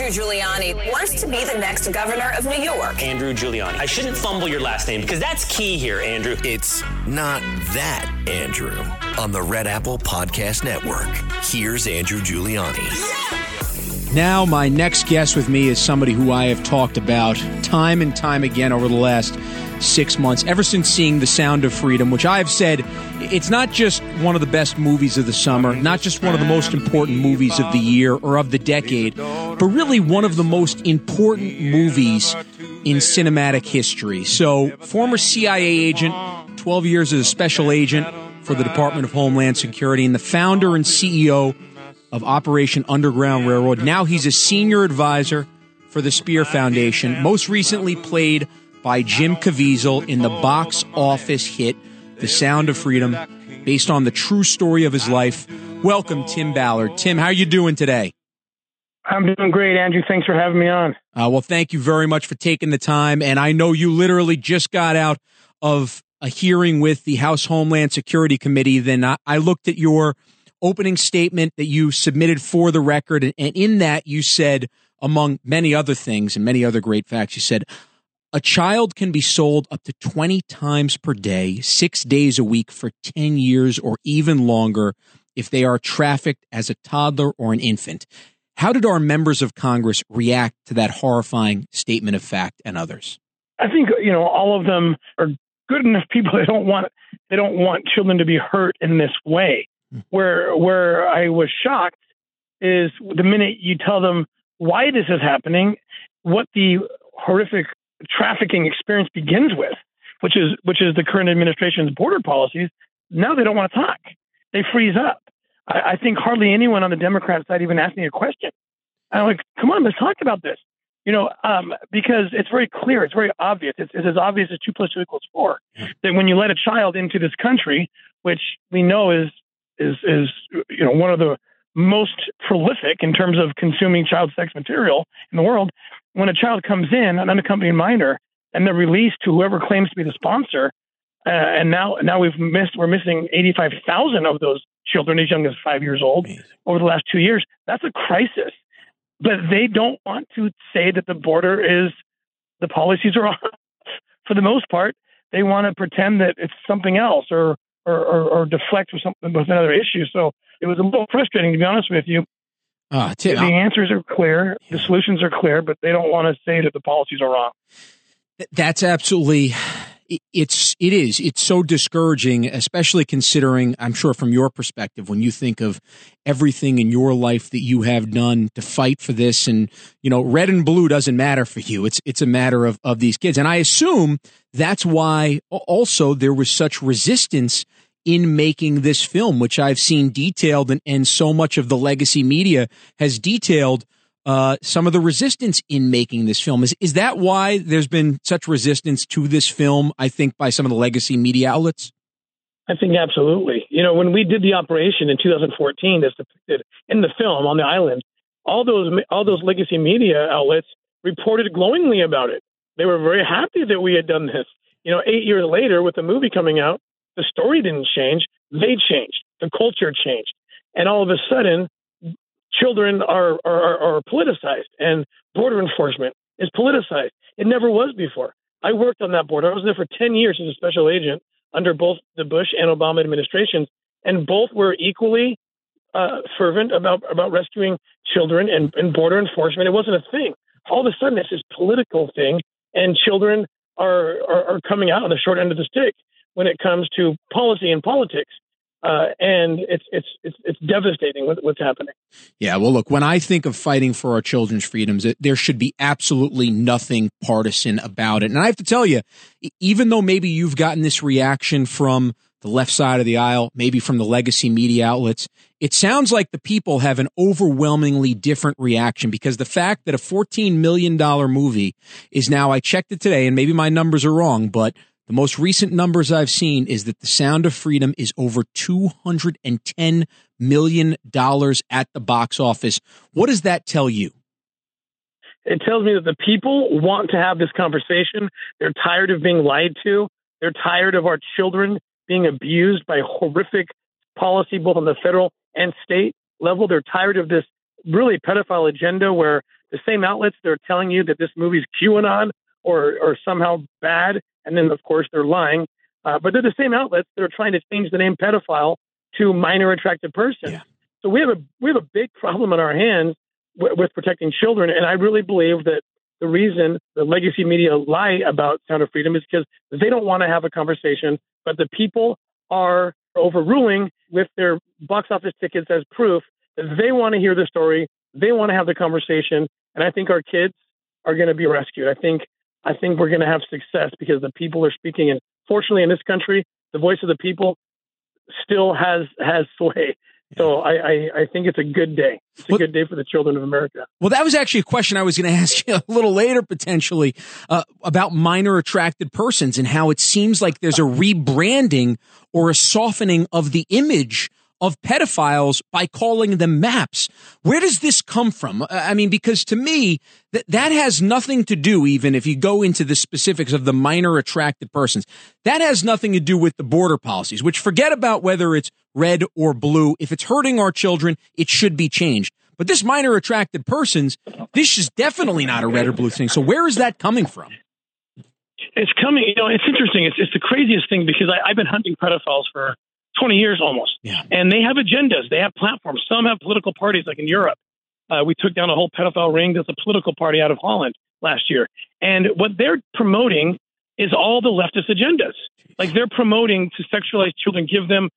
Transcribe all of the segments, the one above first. Andrew Giuliani wants to be the next governor of New York. Andrew Giuliani. I shouldn't fumble your last name because that's key here, Andrew. It's not that Andrew on the Red Apple Podcast Network. Here's Andrew Giuliani. Now, my next guest with me is somebody who I have talked about time and time again over the last 6 months, ever since seeing The Sound of Freedom, which I've said it's not just one of the best movies of the summer, not just one of the most important movies of the year or of the decade, but really one of the most important movies in cinematic history. So, former CIA agent, 12 years as a special agent for the Department of Homeland Security, and the founder and CEO of Operation Underground Railroad. Now he's a senior advisor for the Spear Foundation, most recently played by Jim Caviezel in the box office hit The Sound of Freedom, based on the true story of his life. Welcome, Tim Ballard. Tim, how are you doing today? I'm doing great, Andrew. Thanks for having me on. Well, thank you very much for taking the time. And I know you literally just got out of a hearing with the House Homeland Security Committee. Then I looked at your opening statement that you submitted for the record. And in that, you said, among many other things and many other great facts, you said, a child can be sold up to 20 times per day, 6 days a week for 10 years or even longer if they are trafficked as a toddler or an infant. How did our members of Congress react to that horrifying statement of fact and others? I think, all of them are good enough people. They don't want children to be hurt in this way. Where I was shocked is the minute you tell them why this is happening, what the horrific trafficking experience begins with, which is the current administration's border policies. Now they don't want to talk. They freeze up. I think hardly anyone on the Democrat side even asked me a question. I'm like, come on, let's talk about this. Because it's very clear. It's very obvious. It's as obvious as 2 + 2 = 4. That when you let a child into this country, which we know is one of the most prolific in terms of consuming child sex material in the world, when a child comes in, an unaccompanied minor, and they're released to whoever claims to be the sponsor, and now we're missing 85,000 of those children as young as 5 years old over the last 2 years. That's a crisis. But they don't want to say that the border is, the policies are off. For the most part, they want to pretend that it's something else or deflect with another issue. So it was a little frustrating, to be honest with you. The answers are clear, the solutions are clear, but they don't want to say that the policies are wrong. That's absolutely, it's so discouraging, especially considering, I'm sure from your perspective, when you think of everything in your life that you have done to fight for this, and, red and blue doesn't matter for you. It's a matter of these kids. And I assume that's why also there was such resistance in making this film, which I've seen detailed, and so much of the legacy media has detailed some of the resistance in making this film. Is that why there's been such resistance to this film, I think, by some of the legacy media outlets? I think absolutely. When we did the operation in 2014, that's depicted in the film on the island, all those legacy media outlets reported glowingly about it. They were very happy that we had done this. 8 years later, with the movie coming out, the story didn't change. They changed. The culture changed. And all of a sudden, children are politicized, and border enforcement is politicized. It never was before. I worked on that border. I was there for 10 years as a special agent under both the Bush and Obama administrations, and both were equally fervent about rescuing children and border enforcement. It wasn't a thing. All of a sudden, it's this political thing, and children are coming out on the short end of the stick when it comes to policy and politics. And it's devastating what's happening. Yeah, well, look, when I think of fighting for our children's freedoms, there should be absolutely nothing partisan about it. And I have to tell you, even though maybe you've gotten this reaction from the left side of the aisle, maybe from the legacy media outlets, it sounds like the people have an overwhelmingly different reaction, because the fact that a $14 million movie is now, I checked it today, and maybe my numbers are wrong, but the most recent numbers I've seen is that The Sound of Freedom is over $210 million at the box office. What does that tell you? It tells me that the people want to have this conversation. They're tired of being lied to. They're tired of our children being abused by horrific policy, both on the federal and state level. They're tired of this really pedophile agenda where the same outlets that are telling you that this movie's QAnon or somehow bad, and then, of course, they're lying. But they're the same outlets that are trying to change the name pedophile to minor attractive person. Yeah. So we have a big problem on our hands with protecting children. And I really believe that the reason the legacy media lie about Sound of Freedom is because they don't want to have a conversation, but the people are overruling with their box office tickets as proof that they want to hear the story. They want to have the conversation. And I think our kids are going to be rescued. I think we're going to have success because the people are speaking. And fortunately, in this country, the voice of the people still has sway. So I think it's a good day. It's a good day for the children of America. Well, that was actually a question I was going to ask you a little later, potentially, about minor attracted persons and how it seems like there's a rebranding or a softening of the image of pedophiles by calling them MAPs. Where does this come from? I mean, because to me, that has nothing to do, even if you go into the specifics of the minor attracted persons, that has nothing to do with the border policies, which forget about whether it's red or blue. If it's hurting our children, it should be changed. But this minor attracted persons, this is definitely not a red or blue thing. So where is that coming from? It's coming, it's interesting. It's the craziest thing because I've been hunting pedophiles for 20 years almost. Yeah. And they have agendas. They have platforms. Some have political parties like in Europe. We took down a whole pedophile ring that's a political party out of Holland last year. And what they're promoting is all the leftist agendas. Like they're promoting to sexualize children, give them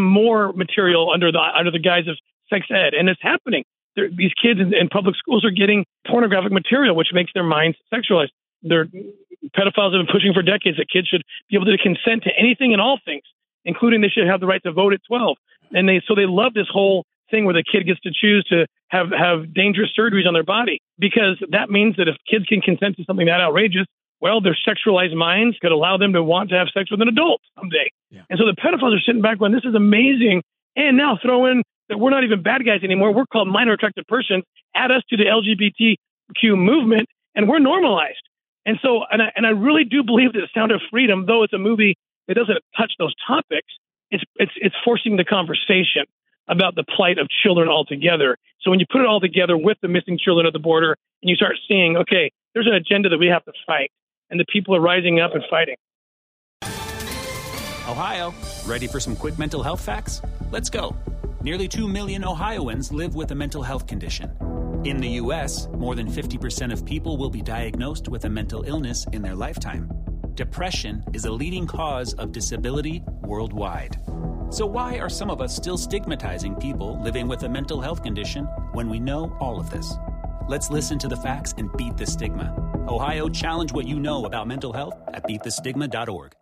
more material under the guise of sex ed. And it's happening. These kids in public schools are getting pornographic material, which makes their minds sexualized. Pedophiles have been pushing for decades that kids should be able to consent to anything and all things, including they should have the right to vote at 12. And so they love this whole thing where the kid gets to choose to have dangerous surgeries on their body, because that means that if kids can consent to something that outrageous, well, their sexualized minds could allow them to want to have sex with an adult someday. Yeah. And so the pedophiles are sitting back going, this is amazing. And now throw in that we're not even bad guys anymore. We're called minor attracted persons. Add us to the LGBTQ movement, and we're normalized. And so, and I really do believe that The Sound of Freedom, though it's a movie it doesn't touch those topics, it's forcing the conversation about the plight of children altogether. So when you put it all together with the missing children at the border, and you start seeing, okay, there's an agenda that we have to fight, and the people are rising up and fighting. Ohio, ready for some quick mental health facts? Let's go. Nearly 2 million Ohioans live with a mental health condition. In the U.S., more than 50% of people will be diagnosed with a mental illness in their lifetime. Depression is a leading cause of disability worldwide. So why are some of us still stigmatizing people living with a mental health condition when we know all of this? Let's listen to the facts and beat the stigma. Ohio, challenge what you know about mental health at beatthestigma.org.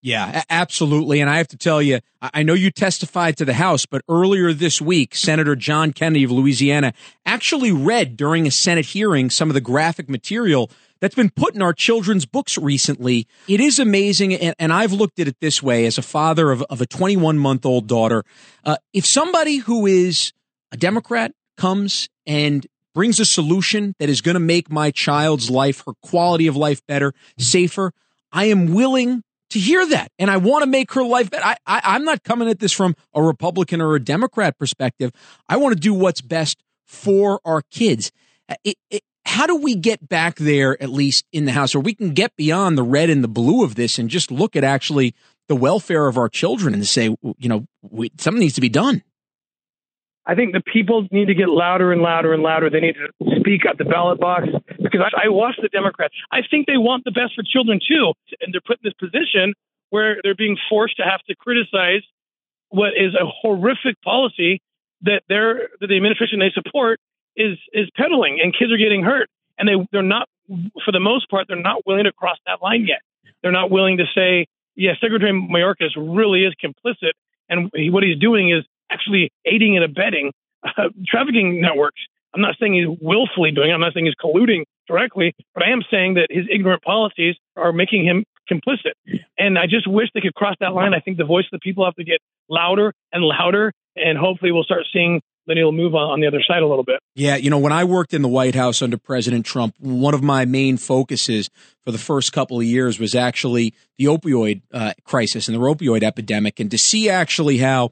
Yeah, absolutely. And I have to tell you, I know you testified to the House, but earlier this week, Senator John Kennedy of Louisiana actually read during a Senate hearing some of the graphic material that's been put in our children's books recently. It is amazing, and I've looked at it this way as a father of a 21-month-old daughter. If somebody who is a Democrat comes and brings a solution that is going to make my child's life, her quality of life better, safer, I am willing to hear that, and I want to make her life better. I'm not coming at this from a Republican or a Democrat perspective. I want to do what's best for our kids. How do we get back there, at least in the House, or we can get beyond the red and the blue of this and just look at actually the welfare of our children and say, something needs to be done? I think the people need to get louder and louder and louder. They need to speak at the ballot box, because I watch the Democrats. I think they want the best for children, too. And they're put in this position where they're being forced to have to criticize what is a horrific policy that the administration they support is peddling, and kids are getting hurt, and they're not, for the most part, they're not willing to cross that line yet. They're not willing to say, yeah, Secretary Mayorkas really is complicit, and what he's doing is actually aiding and abetting trafficking networks. I'm not saying he's willfully doing it. I'm not saying he's colluding directly, but I am saying that his ignorant policies are making him complicit. And I just wish they could cross that line. I think the voice of the people have to get louder and louder, and hopefully we'll start seeing then he'll move on the other side a little bit. Yeah, you know, when I worked in the White House under President Trump, one of my main focuses for the first couple of years was actually the opioid crisis and the opioid epidemic, and to see actually how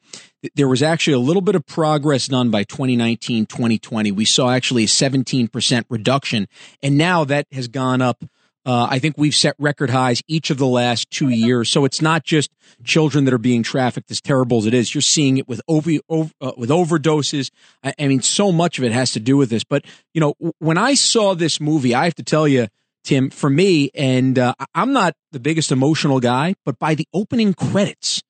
there was actually a little bit of progress done by 2019, 2020. We saw actually a 17% reduction, and now that has gone up. I think we've set record highs each of the last 2 years. So it's not just children that are being trafficked, as terrible as it is. You're seeing it with overdoses. I mean, so much of it has to do with this. But, you know, when I saw this movie, I have to tell you, Tim, for me, and I'm not the biggest emotional guy, but by the opening credits,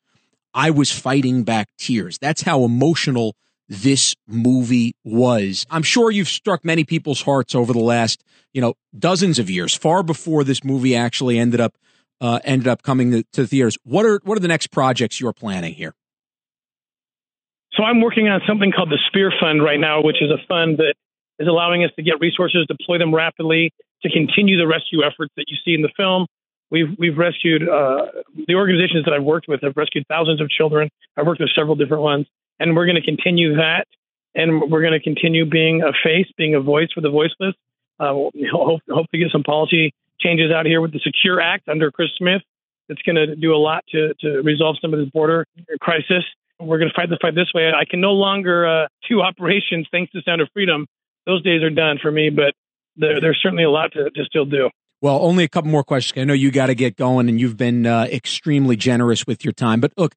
I was fighting back tears. That's how emotional this movie was. I'm sure you've struck many people's hearts over the last, you know, dozens of years, far before this movie actually ended up coming to the theaters. What are the next projects you're planning here? So I'm working on something called the Spear Fund right now, which is a fund that is allowing us to get resources, deploy them rapidly to continue the rescue efforts that you see in the film. We've rescued the organizations that I've worked with have rescued thousands of children. I've worked with several different ones. And we're going to continue that, and we're going to continue being a face, being a voice for the voiceless. Hope to get some policy changes out here with the SECURE Act under Chris Smith. That's going to do a lot to resolve some of this border crisis. We're going to fight the fight this way. I can no longer do operations thanks to Sound of Freedom. Those days are done for me, but there's certainly a lot to still do. Well, only a couple more questions. I know you got to get going, and you've been extremely generous with your time. But look,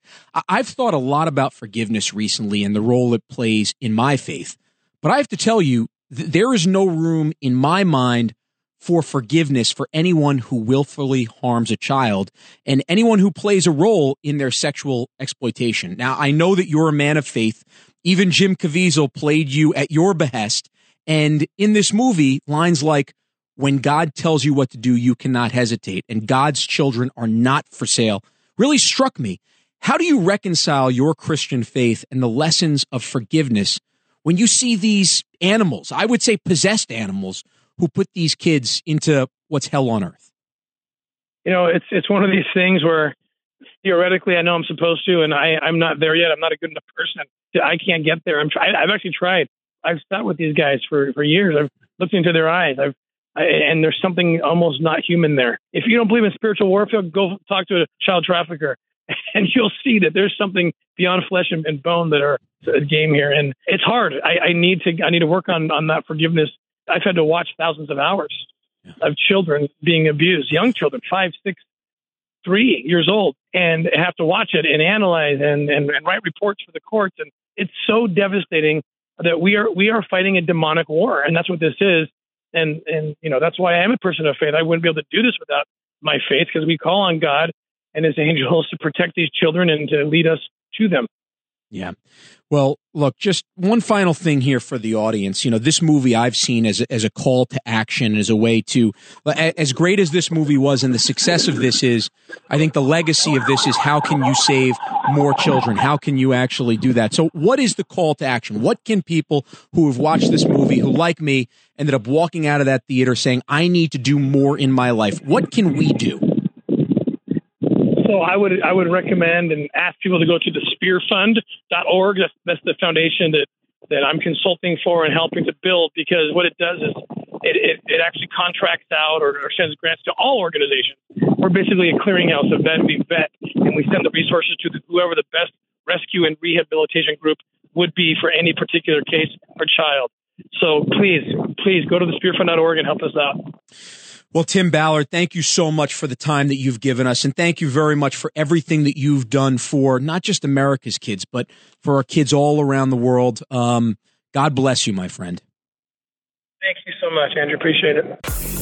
I've thought a lot about forgiveness recently and the role it plays in my faith. But I have to tell you, there is no room in my mind for forgiveness for anyone who willfully harms a child and anyone who plays a role in their sexual exploitation. Now, I know that you're a man of faith. Even Jim Caviezel played you at your behest. And in this movie, lines like, "When God tells you what to do, you cannot hesitate, and God's children are not for sale," really struck me. How do you reconcile your Christian faith and the lessons of forgiveness when you see these animals, I would say possessed animals, who put these kids into what's hell on earth? You know, it's one of these things where theoretically I know I'm supposed to, and I'm not there yet. I'm not a good enough person. I can't get there. I've actually tried. I've sat with these guys for years. I've looked into their eyes. And there's something almost not human there. If you don't believe in spiritual warfare, go talk to a child trafficker, and you'll see that there's something beyond flesh and bone that are at game here. And it's hard. I need to work on that forgiveness. I've had to watch thousands of hours of children being abused, young children, 5, 6, 3 years old, and have to watch it and analyze and write reports for the courts. And it's so devastating that we are fighting a demonic war, and that's what this is. And you know, that's why I am a person of faith. I wouldn't be able to do this without my faith, because we call on God and his angels to protect these children and to lead us to them. Yeah. Well, look, just one final thing here for the audience. You know, this movie I've seen as a call to action, as a way to, as great as this movie was and the success of this is, I think the legacy of this is, how can you save more children? How can you actually do that? So what is the call to action? What can people who have watched this movie, who like me, ended up walking out of that theater saying, I need to do more in my life? What can we do? So I would recommend and ask people to go to thespearfund.org. That's the foundation that I'm consulting for and helping to build, because what it does is it actually contracts out or sends grants to all organizations. We're basically a clearinghouse of vet v. vet, and we send the resources to whoever the best rescue and rehabilitation group would be for any particular case or child. So please go to thespearfund.org and help us out. Well, Tim Ballard, thank you so much for the time that you've given us. And thank you very much for everything that you've done for not just America's kids, but for our kids all around the world. God bless you, my friend. Thank you so much, Andrew. Appreciate it.